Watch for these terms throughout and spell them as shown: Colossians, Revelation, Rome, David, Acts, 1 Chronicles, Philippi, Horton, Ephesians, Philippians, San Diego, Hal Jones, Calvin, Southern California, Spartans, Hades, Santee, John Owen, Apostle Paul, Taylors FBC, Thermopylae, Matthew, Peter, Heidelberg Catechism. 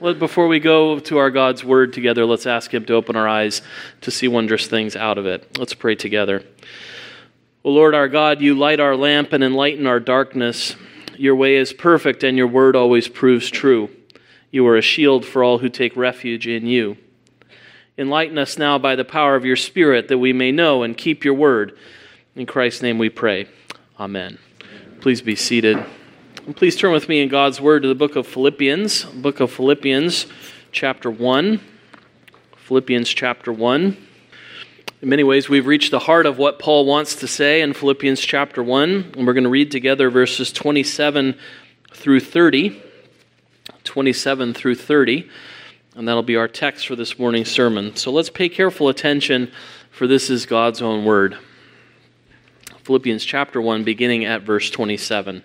before we go to our God's Word together, let's ask Him to open our eyes to see wondrous things out of it. Let's pray together. O Lord our God, you light our lamp and enlighten our darkness. Your way is perfect, and your word always proves true. You are a shield for all who take refuge in you. Enlighten us now by the power of your Spirit, that we may know and keep your word. In Christ's name we pray. Amen. Please be seated. And please turn with me in God's Word to the book of Philippians. Book of Philippians, chapter 1. Philippians, chapter 1. In many ways, we've reached the heart of what Paul wants to say in Philippians chapter 1. And we're going to read together verses 27 through 30. 27 through 30. And that'll be our text for this morning's sermon. So let's pay careful attention, for this is God's own word. Philippians chapter 1, beginning at verse 27.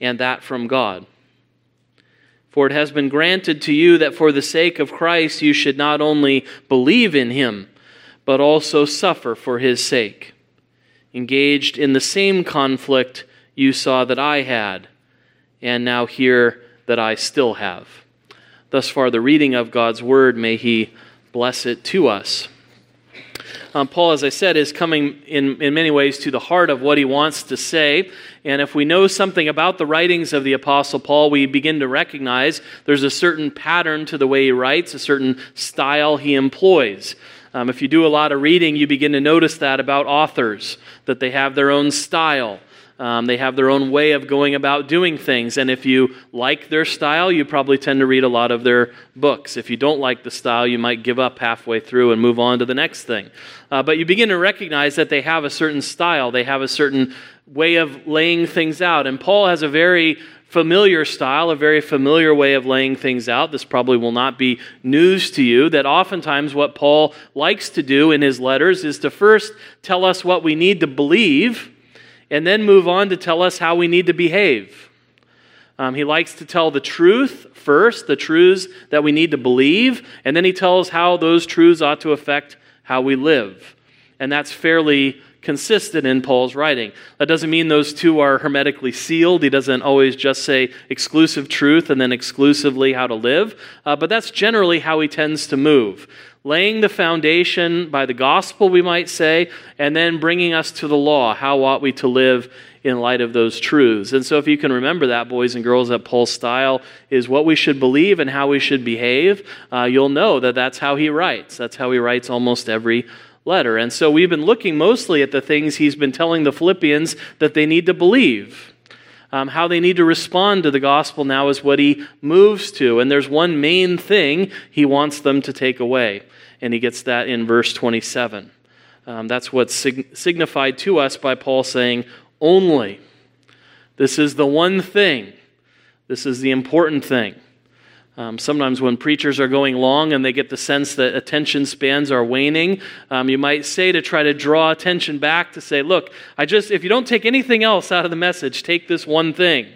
and that from God. For it has been granted to you that for the sake of Christ you should not only believe in him, but also suffer for his sake, engaged in the same conflict you saw that I had, and now hear that I still have. Thus far the reading of God's word, may he bless it to us. Paul, as I said, is coming in many ways to the heart of what he wants to say. And if we know something about the writings of the Apostle Paul, we begin to recognize there's a certain pattern to the way he writes, a certain style he employs. If you do a lot of reading, you begin to notice that about authors, that they have their own style. They have their own way of going about doing things. And if you like their style, you probably tend to read a lot of their books. If you don't like the style, you might give up halfway through and move on to the next thing. But you begin to recognize that they have a certain style. They have a certain way of laying things out. And Paul has a very familiar style, a very familiar way of laying things out. This probably will not be news to you, that oftentimes what Paul likes to do in his letters is to first tell us what we need to believe, and then move on to tell us how we need to behave. He likes to tell the truth first, the truths that we need to believe, and then he tells how those truths ought to affect how we live. And that's fairly consistent in Paul's writing. That doesn't mean those two are hermetically sealed. He doesn't always just say exclusive truth and then exclusively how to live, but that's generally how he tends to move. Laying the foundation by the gospel, we might say, and then bringing us to the law. How ought we to live in light of those truths? And so if you can remember that, boys and girls, that Paul's style is what we should believe and how we should behave, you'll know that that's how he writes. That's how he writes almost every letter. And so we've been looking mostly at the things he's been telling the Philippians that they need to believe. How they need to respond to the gospel now is what he moves to. And there's one main thing he wants them to take away. And he gets that in verse 27. That's what's signified to us by Paul saying, only. This is the one thing. This is the important thing. Sometimes when preachers are going long and they get the sense that attention spans are waning, you might say to try to draw attention back to say, look, if you don't take anything else out of the message, take this one thing.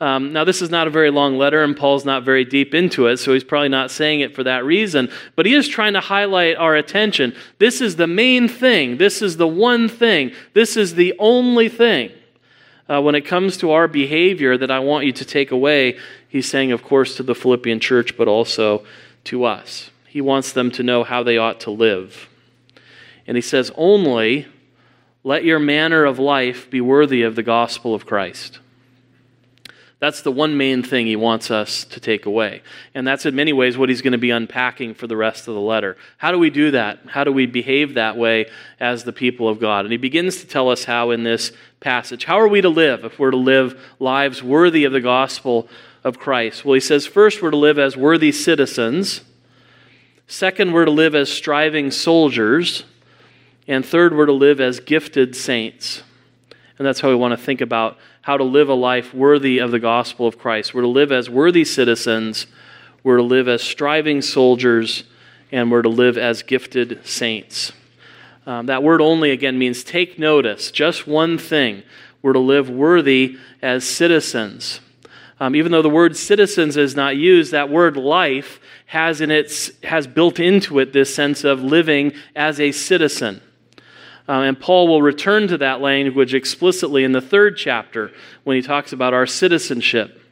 Now, this is not a very long letter, and Paul's not very deep into it, so he's probably not saying it for that reason. But he is trying to highlight our attention. This is the main thing. This is the one thing. This is the only thing. When it comes to our behavior that I want you to take away, he's saying, of course, to the Philippian church, but also to us. He wants them to know how they ought to live. And he says, only let your manner of life be worthy of the gospel of Christ. That's the one main thing he wants us to take away. And that's in many ways what he's going to be unpacking for the rest of the letter. How do we do that? How do we behave that way as the people of God? And he begins to tell us how in this passage. How are we to live if we're to live lives worthy of the gospel of Christ? Well, he says, first, we're to live as worthy citizens. Second, we're to live as striving soldiers. And third, we're to live as gifted saints. And that's how we want to think about how to live a life worthy of the gospel of Christ. We're to live as worthy citizens. We're to live as striving soldiers, and we're to live as gifted saints. That word only, again, means take notice, just one thing. We're to live worthy as citizens. Even though the word citizens is not used, that word life has built into it this sense of living as a citizen. And Paul will return to that language explicitly in the 3rd chapter when he talks about our citizenship.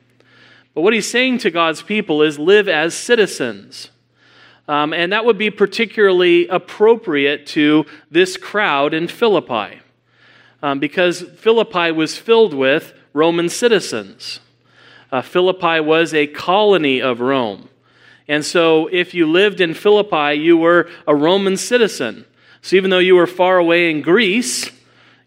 But what he's saying to God's people is live as citizens. And that would be particularly appropriate to this crowd in Philippi, because Philippi was filled with Roman citizens. Philippi was a colony of Rome. And so if you lived in Philippi, you were a Roman citizen. So even though you were far away in Greece,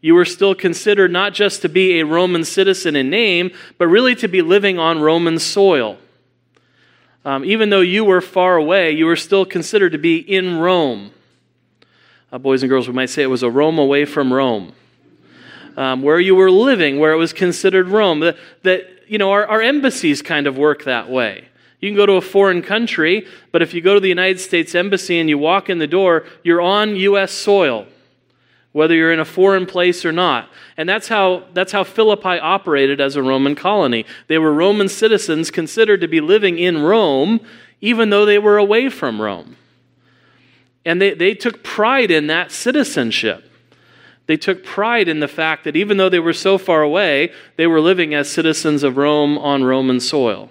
you were still considered not just to be a Roman citizen in name, but really to be living on Roman soil. Even though you were far away, you were still considered to be in Rome. Boys and girls, we might say it was a Rome away from Rome. Where you were living, where it was considered Rome. Our embassies kind of work that way. You can go to a foreign country, but if you go to the United States Embassy and you walk in the door, you're on U.S. soil, whether you're in a foreign place or not. And that's how Philippi operated as a Roman colony. They were Roman citizens considered to be living in Rome, even though they were away from Rome. And they took pride in that citizenship. They took pride in the fact that even though they were so far away, they were living as citizens of Rome on Roman soil.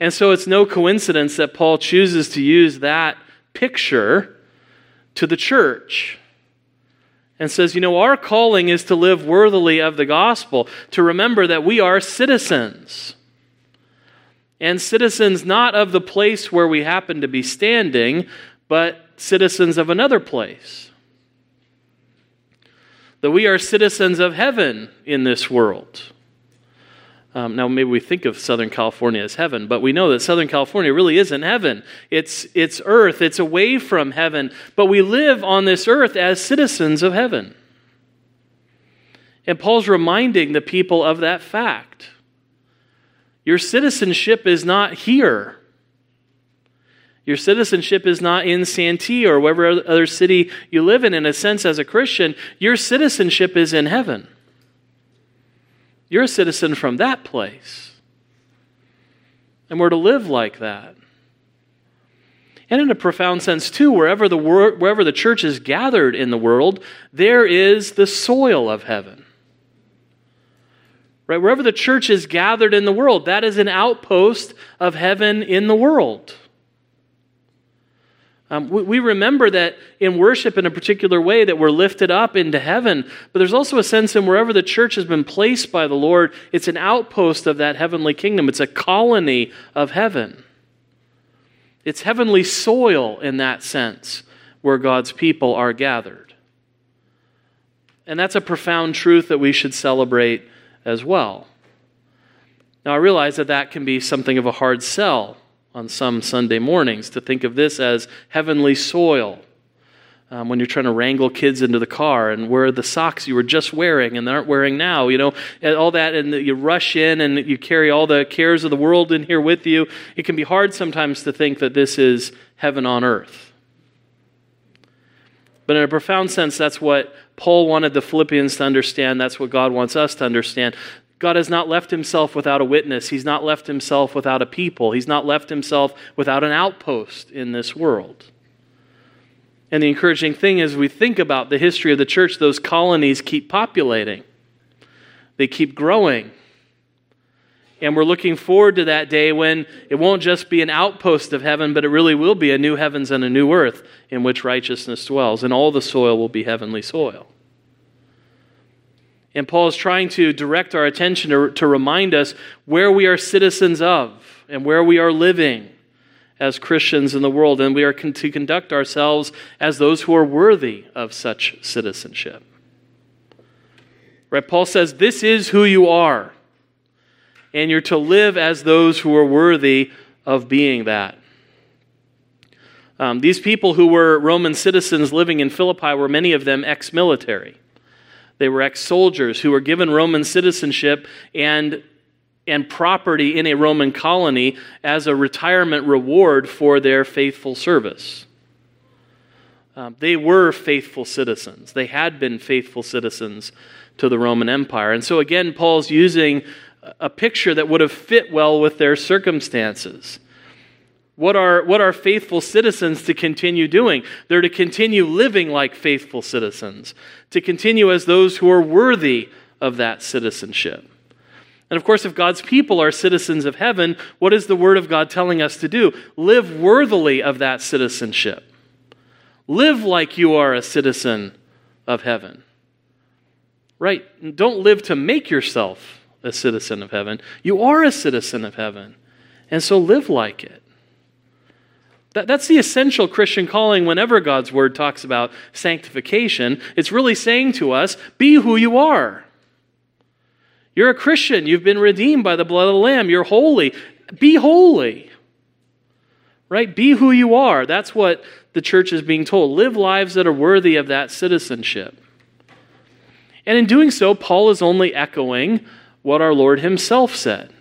And so it's no coincidence that Paul chooses to use that picture to the church and says, our calling is to live worthily of the gospel, to remember that we are citizens, and citizens not of the place where we happen to be standing, but citizens of another place. That we are citizens of heaven in this world. Now, maybe we think of Southern California as heaven, but we know that Southern California really isn't heaven. It's earth. It's away from heaven. But we live on this earth as citizens of heaven. And Paul's reminding the people of that fact. Your citizenship is not here. Your citizenship is not in Santee or whatever other city you live in. In a sense, as a Christian, your citizenship is in heaven. You're a citizen from that place. And we're to live like that. And in a profound sense, too, wherever the church is gathered in the world, there is the soil of heaven. Right? Wherever the church is gathered in the world, that is an outpost of heaven in the world. We remember that in worship in a particular way that we're lifted up into heaven, but there's also a sense in wherever the church has been placed by the Lord, it's an outpost of that heavenly kingdom. It's a colony of heaven. It's heavenly soil in that sense where God's people are gathered. And that's a profound truth that we should celebrate as well. Now, I realize that can be something of a hard sell on some Sunday mornings, to think of this as heavenly soil, when you're trying to wrangle kids into the car and where the socks you were just wearing and aren't wearing now, and all that, and you rush in and you carry all the cares of the world in here with you. It can be hard sometimes to think that this is heaven on earth. But in a profound sense, that's what Paul wanted the Philippians to understand. That's what God wants us to understand. God has not left himself without a witness. He's not left himself without a people. He's not left himself without an outpost in this world. And the encouraging thing is, we think about the history of the church, those colonies keep populating. They keep growing. And we're looking forward to that day when it won't just be an outpost of heaven, but it really will be a new heavens and a new earth in which righteousness dwells, and all the soil will be heavenly soil. And Paul is trying to direct our attention to remind us where we are citizens of and where we are living as Christians in the world. And we are to conduct ourselves as those who are worthy of such citizenship. Right? Paul says, this is who you are. And you're to live as those who are worthy of being that. These people who were Roman citizens living in Philippi were many of them ex-military. They were ex-soldiers who were given Roman citizenship and and property in a Roman colony as a retirement reward for their faithful service. They were faithful citizens. They had been faithful citizens to the Roman Empire. And so again, Paul's using a picture that would have fit well with their circumstances. What are faithful citizens to continue doing? They're to continue living like faithful citizens, to continue as those who are worthy of that citizenship. And of course, if God's people are citizens of heaven, what is the Word of God telling us to do? Live worthily of that citizenship. Live like you are a citizen of heaven. Right? Don't live to make yourself a citizen of heaven. You are a citizen of heaven, and so live like it. That's the essential Christian calling whenever God's Word talks about sanctification. It's really saying to us, be who you are. You're a Christian. You've been redeemed by the blood of the Lamb. You're holy. Be holy. Right? Be who you are. That's what the church is being told. Live lives that are worthy of that citizenship. And in doing so, Paul is only echoing what our Lord himself said.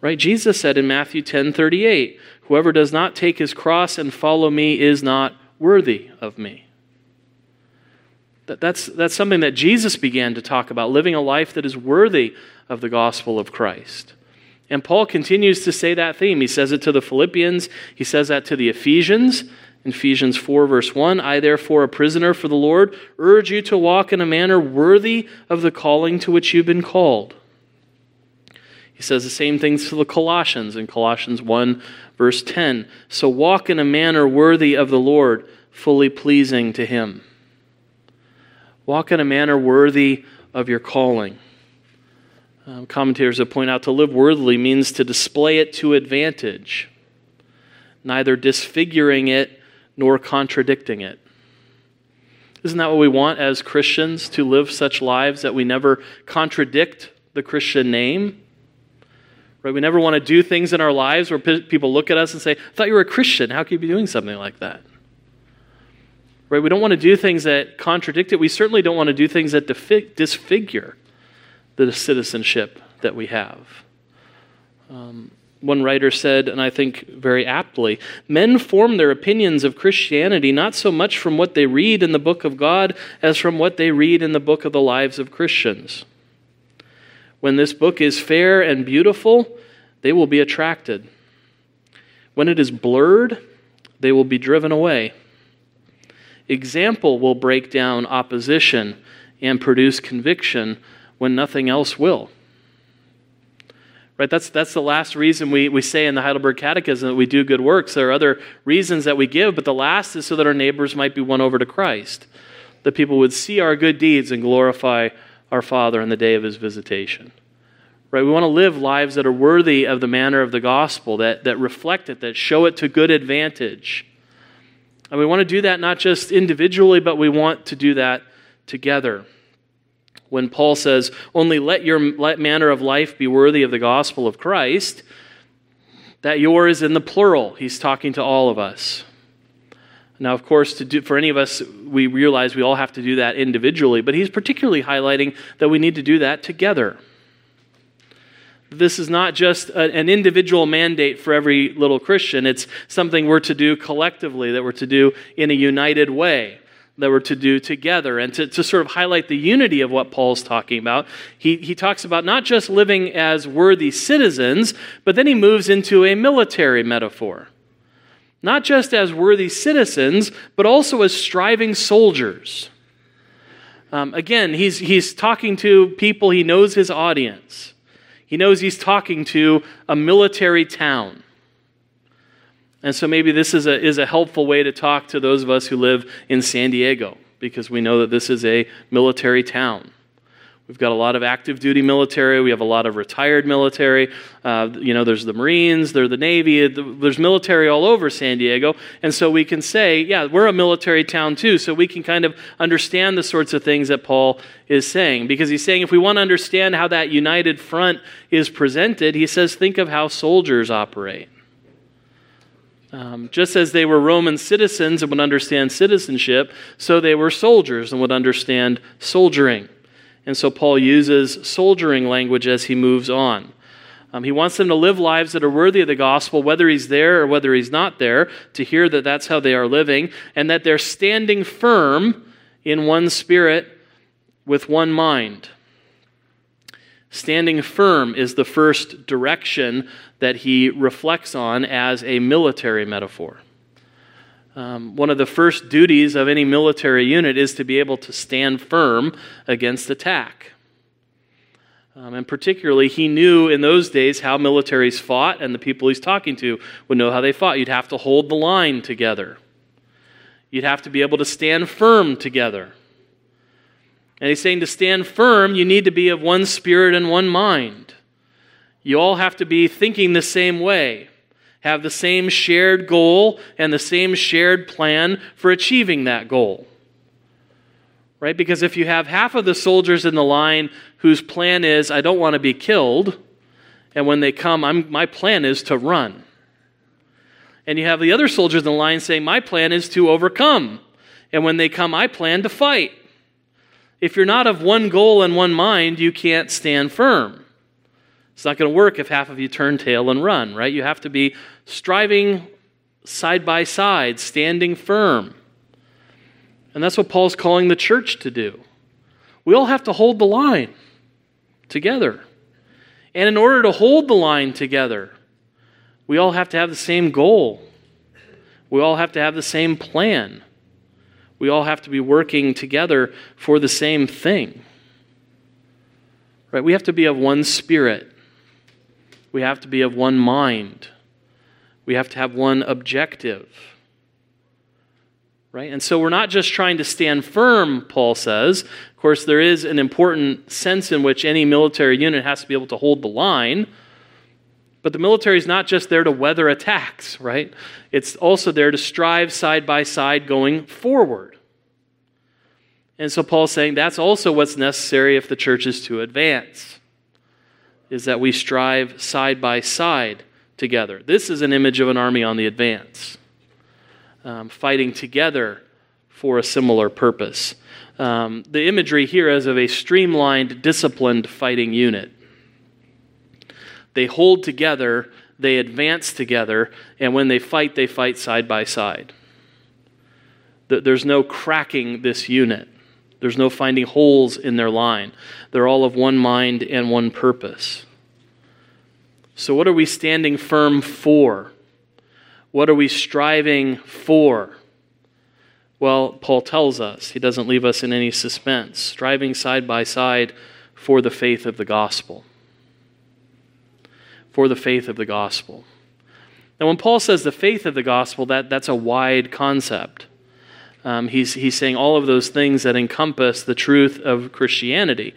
Right? Jesus said in Matthew 10:38, whoever does not take his cross and follow me is not worthy of me. That's something that Jesus began to talk about, living a life that is worthy of the gospel of Christ. And Paul continues to say that theme. He says it to the Philippians. He says that to the Ephesians. In Ephesians 4, verse 1, I therefore, a prisoner for the Lord, urge you to walk in a manner worthy of the calling to which you've been called. He says the same things to the Colossians in Colossians 1, verse 10. So walk in a manner worthy of the Lord, fully pleasing to him. Walk in a manner worthy of your calling. Commentators have pointed out to live worthily means to display it to advantage, neither disfiguring it nor contradicting it. Isn't that what we want as Christians, to live such lives that we never contradict the Christian name? Right? We never want to do things in our lives where people look at us and say, I thought you were a Christian. How could you be doing something like that? Right? We don't want to do things that contradict it. We certainly don't want to do things that disfigure the citizenship that we have. One writer said, and I think very aptly, men form their opinions of Christianity not so much from what they read in the book of God as from what they read in the book of the lives of Christians. When this book is fair and beautiful, they will be attracted. When it is blurred, they will be driven away. Example will break down opposition and produce conviction when nothing else will. Right? That's the last reason we say in the Heidelberg Catechism that we do good works. There are other reasons that we give, but the last is so that our neighbors might be won over to Christ, that people would see our good deeds and glorify our Father in the day of his visitation. Right? We want to live lives that are worthy of the manner of the gospel, that reflect it, that show it to good advantage. And we want to do that not just individually, but we want to do that together. When Paul says, only let your manner of life be worthy of the gospel of Christ, that your is in the plural. He's talking to all of us. Now, of course, for any of us, we realize we all have to do that individually, but he's particularly highlighting that we need to do that together. This is not just an individual mandate for every little Christian. It's something we're to do collectively, that we're to do in a united way, that we're to do together. And to sort of highlight the unity of what Paul's talking about, he talks about not just living as worthy citizens, but then he moves into a military metaphor. Not just as worthy citizens, but also as striving soldiers. Again, he's talking to people. He knows his audience. He knows he's talking to a military town. And so maybe this is a helpful way to talk to those of us who live in San Diego, because we know that this is a military town. We've got a lot of active duty military. We have a lot of retired military. There's the Marines, there's the Navy, there's military all over San Diego. And so we can say, yeah, we're a military town too. So we can kind of understand the sorts of things that Paul is saying. Because he's saying if we want to understand how that united front is presented, he says, think of how soldiers operate. Just as they were Roman citizens and would understand citizenship, so they were soldiers and would understand soldiering. And so Paul uses soldiering language as he moves on. He wants them to live lives that are worthy of the gospel, whether he's there or whether he's not there, to hear that that's how they are living, and that they're standing firm in one spirit with one mind. Standing firm is the first direction that he reflects on as a military metaphor. One of the first duties of any military unit is to be able to stand firm against attack. And particularly, he knew in those days how militaries fought, and the people he's talking to would know how they fought. You'd have to hold the line together. You'd have to be able to stand firm together. And he's saying to stand firm, you need to be of one spirit and one mind. You all have to be thinking the same way, have the same shared goal and the same shared plan for achieving that goal. Right? Because if you have half of the soldiers in the line whose plan is, I don't want to be killed, and when they come, my plan is to run. And you have the other soldiers in the line saying, my plan is to overcome, and when they come, I plan to fight. If you're not of one goal and one mind, you can't stand firm. It's not going to work if half of you turn tail and run, right? You have to be striving side by side, standing firm. And that's what Paul's calling the church to do. We all have to hold the line together. And in order to hold the line together, we all have to have the same goal. We all have to have the same plan. We all have to be working together for the same thing. Right? We have to be of one spirit. We have to be of one mind. We have to have one objective. Right? And so we're not just trying to stand firm, Paul says. Of course, there is an important sense in which any military unit has to be able to hold the line. But the military is not just there to weather attacks, right? It's also there to strive side by side going forward. And so Paul's saying that's also what's necessary if the church is to advance, is that we strive side by side together. This is an image of an army on the advance, fighting together for a similar purpose. The imagery here is of a streamlined, disciplined fighting unit. They hold together, they advance together, and when they fight side by side. There's no cracking this unit. There's no finding holes in their line. They're all of one mind and one purpose. So what are we standing firm for? What are we striving for? Well, Paul tells us. He doesn't leave us in any suspense. Striving side by side for the faith of the gospel. For the faith of the gospel. Now, when Paul says the faith of the gospel, that's a wide concept. He's saying all of those things that encompass the truth of Christianity.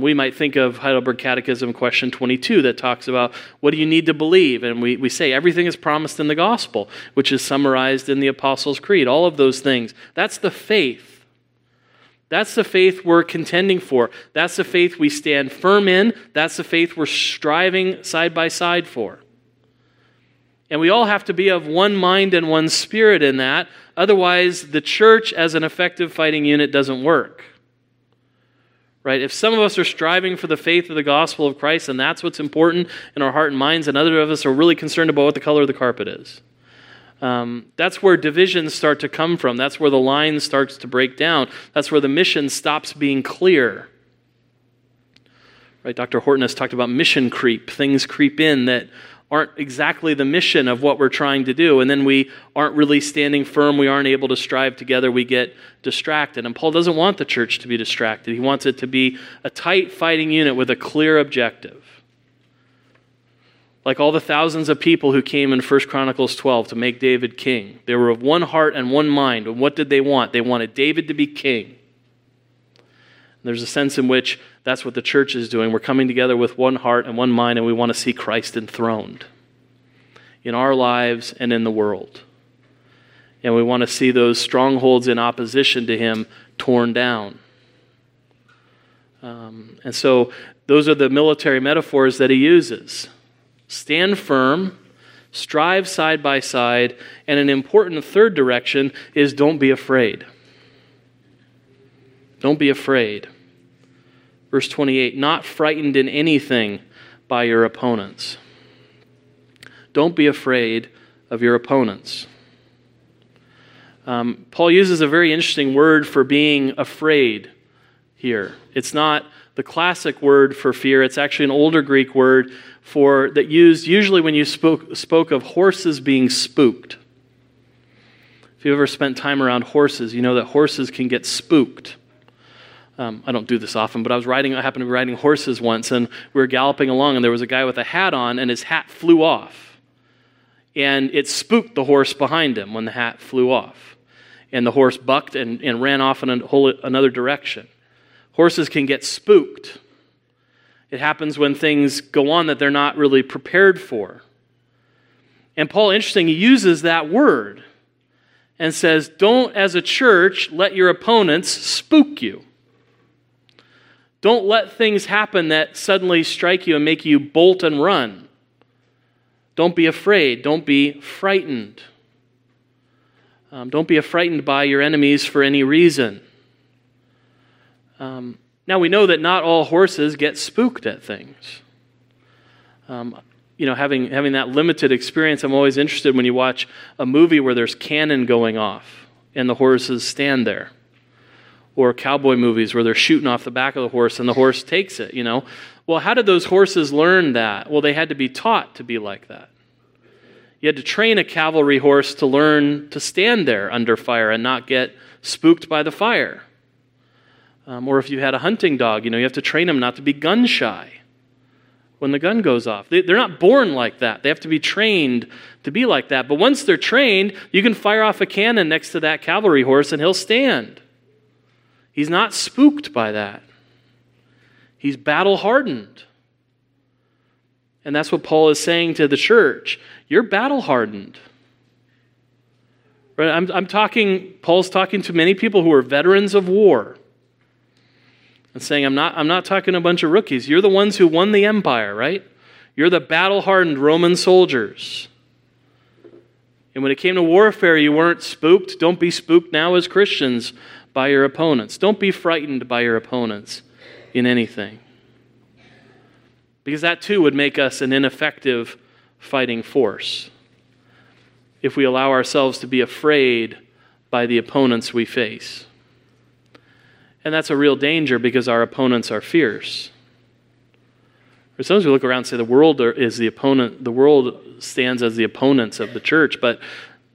We might think of Heidelberg Catechism question 22 that talks about what do you need to believe? And we say everything is promised in the gospel, which is summarized in the Apostles' Creed. All of those things. That's the faith. That's the faith we're contending for. That's the faith we stand firm in. That's the faith we're striving side by side for. And we all have to be of one mind and one spirit in that. Otherwise, the church as an effective fighting unit doesn't work. Right? If some of us are striving for the faith of the gospel of Christ, and that's what's important in our heart and minds, and other of us are really concerned about what the color of the carpet is. That's where divisions start to come from. That's where the line starts to break down. That's where the mission stops being clear. Right? Dr. Horton has talked about mission creep. Things creep in that aren't exactly the mission of what we're trying to do. And then we aren't really standing firm. We aren't able to strive together. We get distracted. And Paul doesn't want the church to be distracted. He wants it to be a tight fighting unit with a clear objective. Like all the thousands of people who came in 1 Chronicles 12 to make David king. They were of one heart and one mind. And what did they want? They wanted David to be king. And there's a sense in which that's what the church is doing. We're coming together with one heart and one mind, and we want to see Christ enthroned in our lives and in the world. And we want to see those strongholds in opposition to him torn down. And so those are the military metaphors that he uses. Stand firm, strive side by side, and an important third direction is don't be afraid. Don't be afraid. Verse 28, not frightened in anything by your opponents. Don't be afraid of your opponents. Paul uses a very interesting word for being afraid here. It's not the classic word for fear. It's actually an older Greek word for that used usually when you spoke of horses being spooked. If you've ever spent time around horses, you know that horses can get spooked. I don't do this often, but I happened to be riding horses once, and we were galloping along, and there was a guy with a hat on, and his hat flew off. And it spooked the horse behind him when the hat flew off. And the horse bucked and ran off in another direction. Horses can get spooked. It happens when things go on that they're not really prepared for. And Paul, interestingly, uses that word and says, don't, as a church, let your opponents spook you. Don't let things happen that suddenly strike you and make you bolt and run. Don't be afraid. Don't be frightened. Don't be frightened by your enemies for any reason. Now, we know that not all horses get spooked at things. Having that limited experience, I'm always interested when you watch a movie where there's cannon going off and the horses stand there. Or cowboy movies where they're shooting off the back of the horse and the horse takes it, you know. Well, how did those horses learn that? Well, they had to be taught to be like that. You had to train a cavalry horse to learn to stand there under fire and not get spooked by the fire. Or if you had a hunting dog, you have to train him not to be gun shy when the gun goes off. They're not born like that. They have to be trained to be like that. But once they're trained, you can fire off a cannon next to that cavalry horse and he'll stand. He's not spooked by that. He's battle-hardened. And that's what Paul is saying to the church. You're battle-hardened. Right? Paul's talking to many people who are veterans of war and saying, I'm not talking to a bunch of rookies. You're the ones who won the empire, right? You're the battle-hardened Roman soldiers. And when it came to warfare, you weren't spooked. Don't be spooked now as Christians by your opponents. Don't be frightened by your opponents in anything. Because that too would make us an ineffective fighting force if we allow ourselves to be afraid by the opponents we face. And that's a real danger because our opponents are fierce. Or sometimes we look around and say the world is the opponent, the world stands as the opponents of the church, but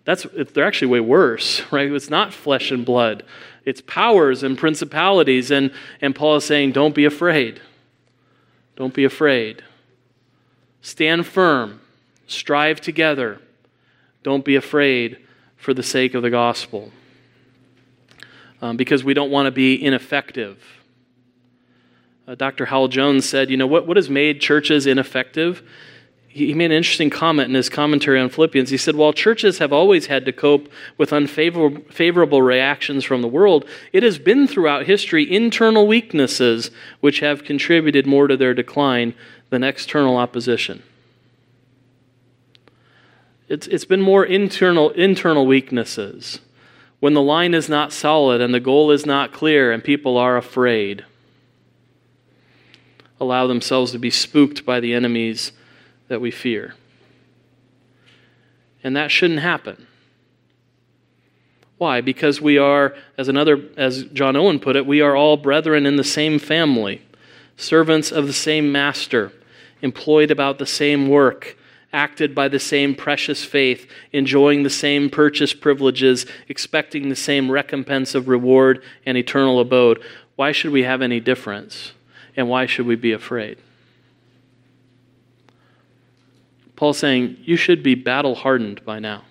they're actually way worse, right? It's not flesh and blood. It's powers and principalities. And Paul is saying, don't be afraid. Don't be afraid. Stand firm. Strive together. Don't be afraid for the sake of the gospel. Because we don't want to be ineffective. Dr. Hal Jones said, what has made churches ineffective? He made an interesting comment in his commentary on Philippians. He said, while churches have always had to cope with unfavorable reactions from the world, it has been throughout history internal weaknesses which have contributed more to their decline than external opposition. It's been more internal weaknesses when the line is not solid and the goal is not clear and people are afraid. Allow themselves to be spooked by the enemies that we fear. And that shouldn't happen. Why? Because we are, as John Owen put it, we are all brethren in the same family, servants of the same master, employed about the same work, acted by the same precious faith, enjoying the same purchase privileges, expecting the same recompense of reward and eternal abode. Why should we have any difference? And why should we be afraid? Paul's saying, you should be battle-hardened by now.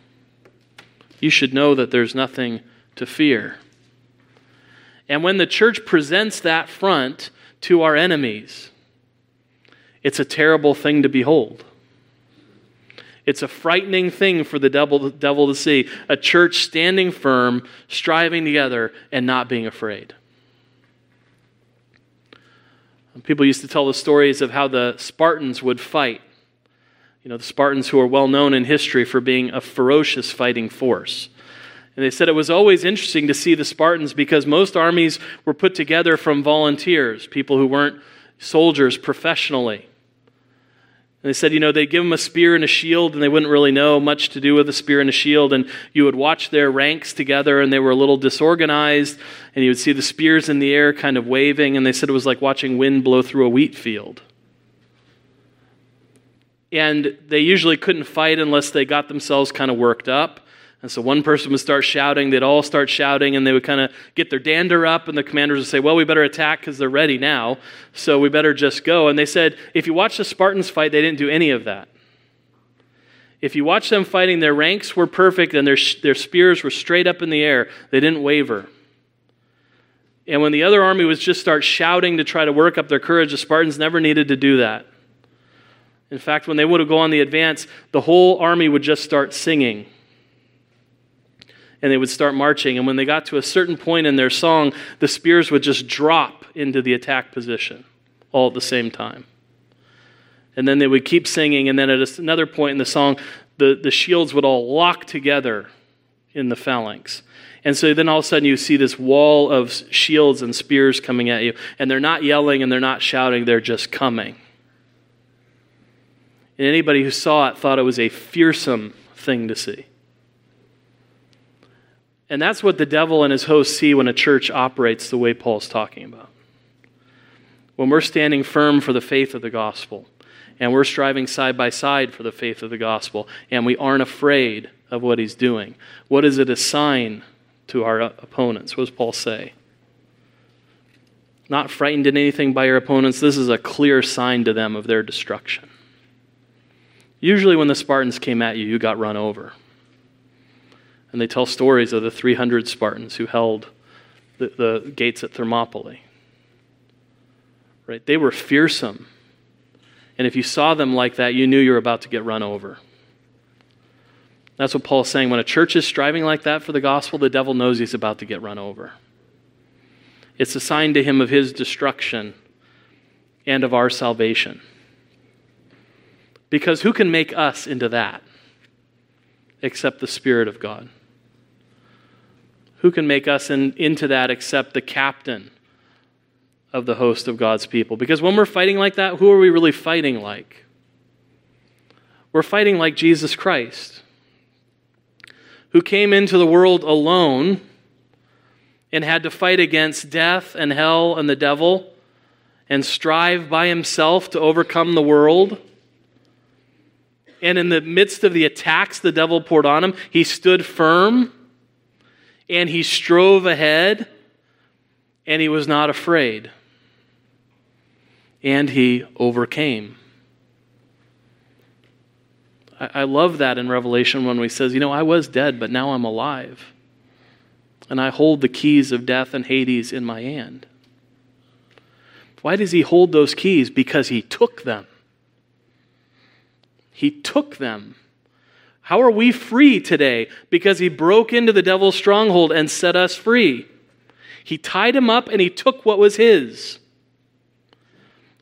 You should know that there's nothing to fear. And when the church presents that front to our enemies, it's a terrible thing to behold. It's a frightening thing for the devil to see. A church standing firm, striving together, and not being afraid. People used to tell the stories of how the Spartans would fight. The Spartans who are well known in history for being a ferocious fighting force. And they said it was always interesting to see the Spartans because most armies were put together from volunteers, people who weren't soldiers professionally. And they said, you know, they'd give them a spear and a shield, and they wouldn't really know much to do with a spear and a shield. And you would watch their ranks together, and they were a little disorganized. And you would see the spears in the air kind of waving. And they said it was like watching wind blow through a wheat field. And they usually couldn't fight unless they got themselves kind of worked up. And so one person would start shouting. They'd all start shouting, and they would kind of get their dander up, and the commanders would say, well, we better attack because they're ready now, so we better just go. And they said, if you watch the Spartans fight, they didn't do any of that. If you watch them fighting, their ranks were perfect, and their spears were straight up in the air. They didn't waver. And when the other army would just start shouting to try to work up their courage, the Spartans never needed to do that. In fact, when they would go on the advance, the whole army would just start singing. And they would start marching. And when they got to a certain point in their song, the spears would just drop into the attack position all at the same time. And then they would keep singing. And then at another point in the song, the shields would all lock together in the phalanx. And so then all of a sudden you see this wall of shields and spears coming at you. And they're not yelling and they're not shouting. They're just coming. And anybody who saw it thought it was a fearsome thing to see. And that's what the devil and his hosts see when a church operates the way Paul's talking about. When we're standing firm for the faith of the gospel, and we're striving side by side for the faith of the gospel, and we aren't afraid of what he's doing. What is it a sign to our opponents? What does Paul say? Not frightened in anything by your opponents. This is a clear sign to them of their destruction. Usually when the Spartans came at you, you got run over. And they tell stories of the 300 Spartans who held the gates at Thermopylae. Right? They were fearsome. And if you saw them like that, you knew you were about to get run over. That's what Paul's saying. When a church is striving like that for the gospel, the devil knows he's about to get run over. It's a sign to him of his destruction and of our salvation. Because who can make us into that except the Spirit of God? Who can make us into that except the captain of the host of God's people? Because when we're fighting like that, who are we really fighting like? We're fighting like Jesus Christ, who came into the world alone and had to fight against death and hell and the devil and strive by himself to overcome the world. And in the midst of the attacks the devil poured on him, he stood firm, and he strove ahead, and he was not afraid. And he overcame. I love that in Revelation when he says, you know, I was dead, but now I'm alive. And I hold the keys of death and Hades in my hand. Why does he hold those keys? Because he took them. He took them. How are we free today? Because he broke into the devil's stronghold and set us free. He tied him up and he took what was his.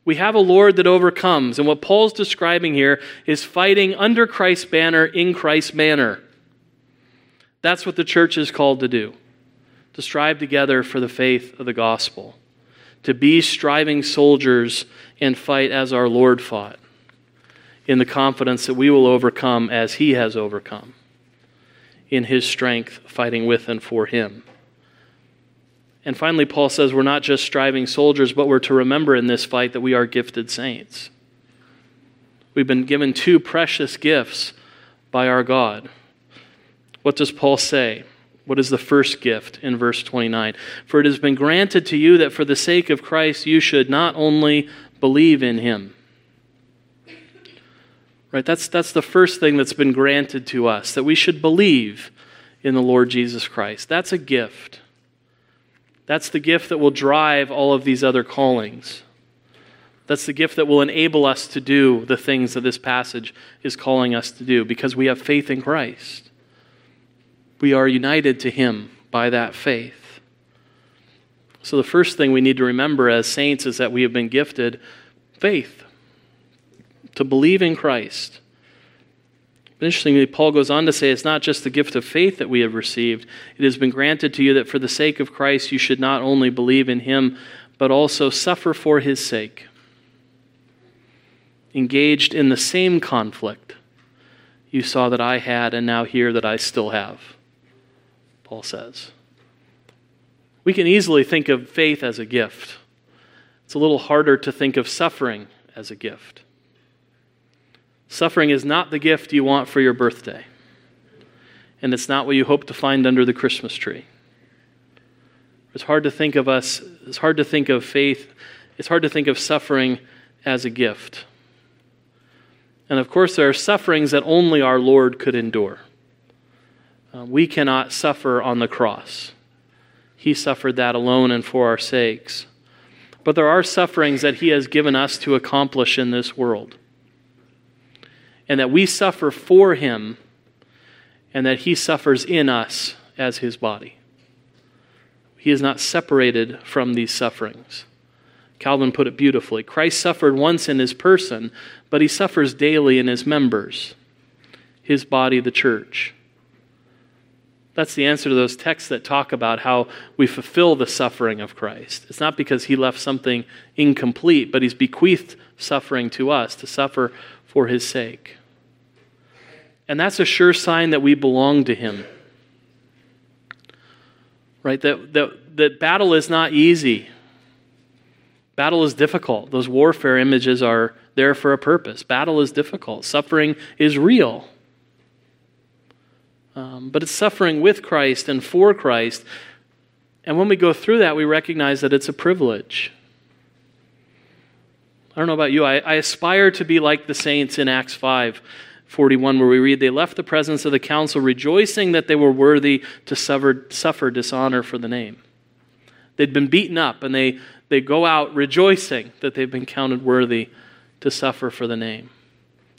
We have a Lord that overcomes. And what Paul's describing here is fighting under Christ's banner, in Christ's manner. That's what the church is called to do. To strive together for the faith of the gospel. To be striving soldiers and fight as our Lord fought. In the confidence that we will overcome as he has overcome, in his strength, fighting with and for him. And finally, Paul says we're not just striving soldiers, but we're to remember in this fight that we are gifted saints. We've been given two precious gifts by our God. What does Paul say? What is the first gift in verse 29? For it has been granted to you that for the sake of Christ you should not only believe in him. Right, that's the first thing that's been granted to us, that we should believe in the Lord Jesus Christ. That's a gift. That's the gift that will drive all of these other callings. That's the gift that will enable us to do the things that this passage is calling us to do, because we have faith in Christ. We are united to him by that faith. So the first thing we need to remember as saints is that we have been gifted faith. To believe in Christ. But interestingly, Paul goes on to say, it's not just the gift of faith that we have received. It has been granted to you that for the sake of Christ, you should not only believe in him, but also suffer for his sake. Engaged in the same conflict you saw that I had and now hear that I still have, Paul says. We can easily think of faith as a gift. It's a little harder to think of suffering as a gift. Suffering is not the gift you want for your birthday. And it's not what you hope to find under the Christmas tree. It's hard to think of faith. It's hard to think of suffering as a gift. And of course, there are sufferings that only our Lord could endure. We cannot suffer on the cross. He suffered that alone and for our sakes. But there are sufferings that he has given us to accomplish in this world. And that we suffer for him, and that he suffers in us as his body. He is not separated from these sufferings. Calvin put it beautifully. Christ suffered once in his person, but he suffers daily in his members, his body, the church. That's the answer to those texts that talk about how we fulfill the suffering of Christ. It's not because he left something incomplete, but he's bequeathed suffering to us to suffer for his sake. And that's a sure sign that we belong to him. Right? That battle is not easy. Battle is difficult. Those warfare images are there for a purpose. Battle is difficult. Suffering is real. But it's suffering with Christ and for Christ. And when we go through that, we recognize that it's a privilege. I don't know about you. I aspire to be like the saints in Acts 5:41, where we read, they left the presence of the council rejoicing that they were worthy to suffer dishonor for the name. They'd been beaten up, and they go out rejoicing that they've been counted worthy to suffer for the name.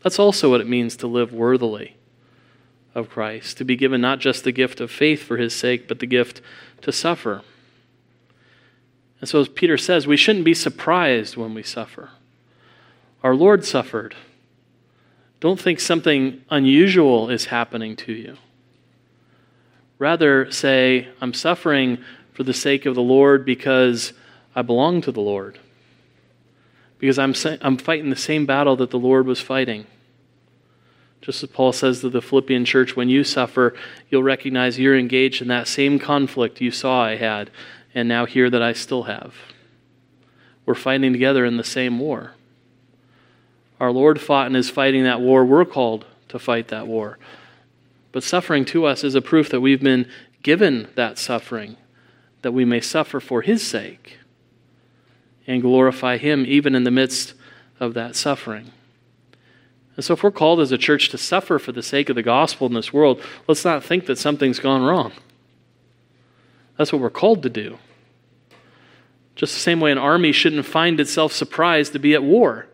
That's also what it means to live worthily of Christ, to be given not just the gift of faith for his sake, but the gift to suffer. And so as Peter says, we shouldn't be surprised when we suffer. Our Lord suffered. Don't think something unusual is happening to you. Rather say, I'm suffering for the sake of the Lord because I belong to the Lord. Because I'm fighting the same battle that the Lord was fighting. Just as Paul says to the Philippian church, when you suffer, you'll recognize you're engaged in that same conflict you saw I had, and now hear that I still have. We're fighting together in the same war. Our Lord fought and is fighting that war. We're called to fight that war. But suffering to us is a proof that we've been given that suffering, that we may suffer for his sake and glorify him even in the midst of that suffering. And so if we're called as a church to suffer for the sake of the gospel in this world, let's not think that something's gone wrong. That's what we're called to do. Just the same way an army shouldn't find itself surprised to be at war.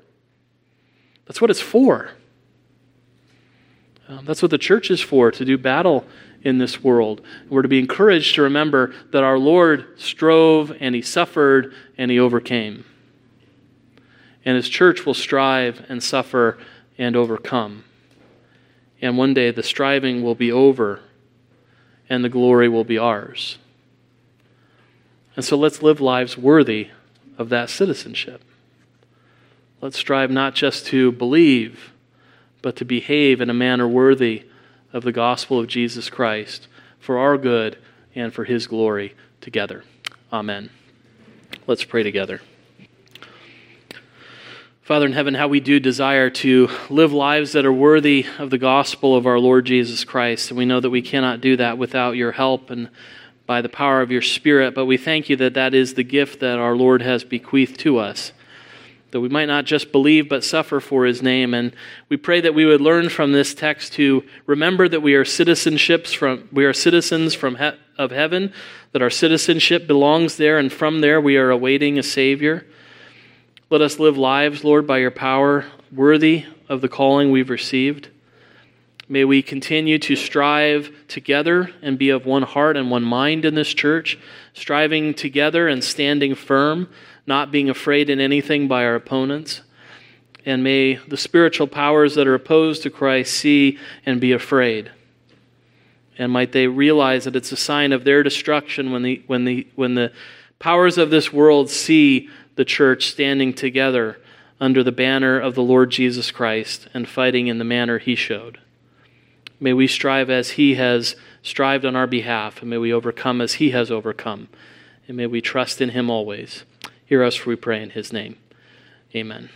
That's what it's for. That's what the church is for, to do battle in this world. We're to be encouraged to remember that our Lord strove and he suffered and he overcame. And his church will strive and suffer and overcome. And one day the striving will be over and the glory will be ours. And so let's live lives worthy of that citizenship. Let's strive not just to believe, but to behave in a manner worthy of the gospel of Jesus Christ for our good and for his glory together. Amen. Let's pray together. Father in heaven, how we do desire to live lives that are worthy of the gospel of our Lord Jesus Christ. And we know that we cannot do that without your help and by the power of your Spirit. But we thank you that that is the gift that our Lord has bequeathed to us, that we might not just believe but suffer for his name. And we pray that we would learn from this text to remember that we are citizens of heaven, that our citizenship belongs there, and from there we are awaiting a Savior. Let us live lives, Lord, by your power, worthy of the calling we've received. May we continue to strive together and be of one heart and one mind in this church, striving together and standing firm, not being afraid in anything by our opponents. and may the spiritual powers that are opposed to Christ see and be afraid. And might they realize that it's a sign of their destruction when the powers of this world see the church standing together under the banner of the Lord Jesus Christ and fighting in the manner he showed. May we strive as he has strived on our behalf, and may we overcome as he has overcome, and may we trust in him always. Hear us, for we pray in his name. Amen.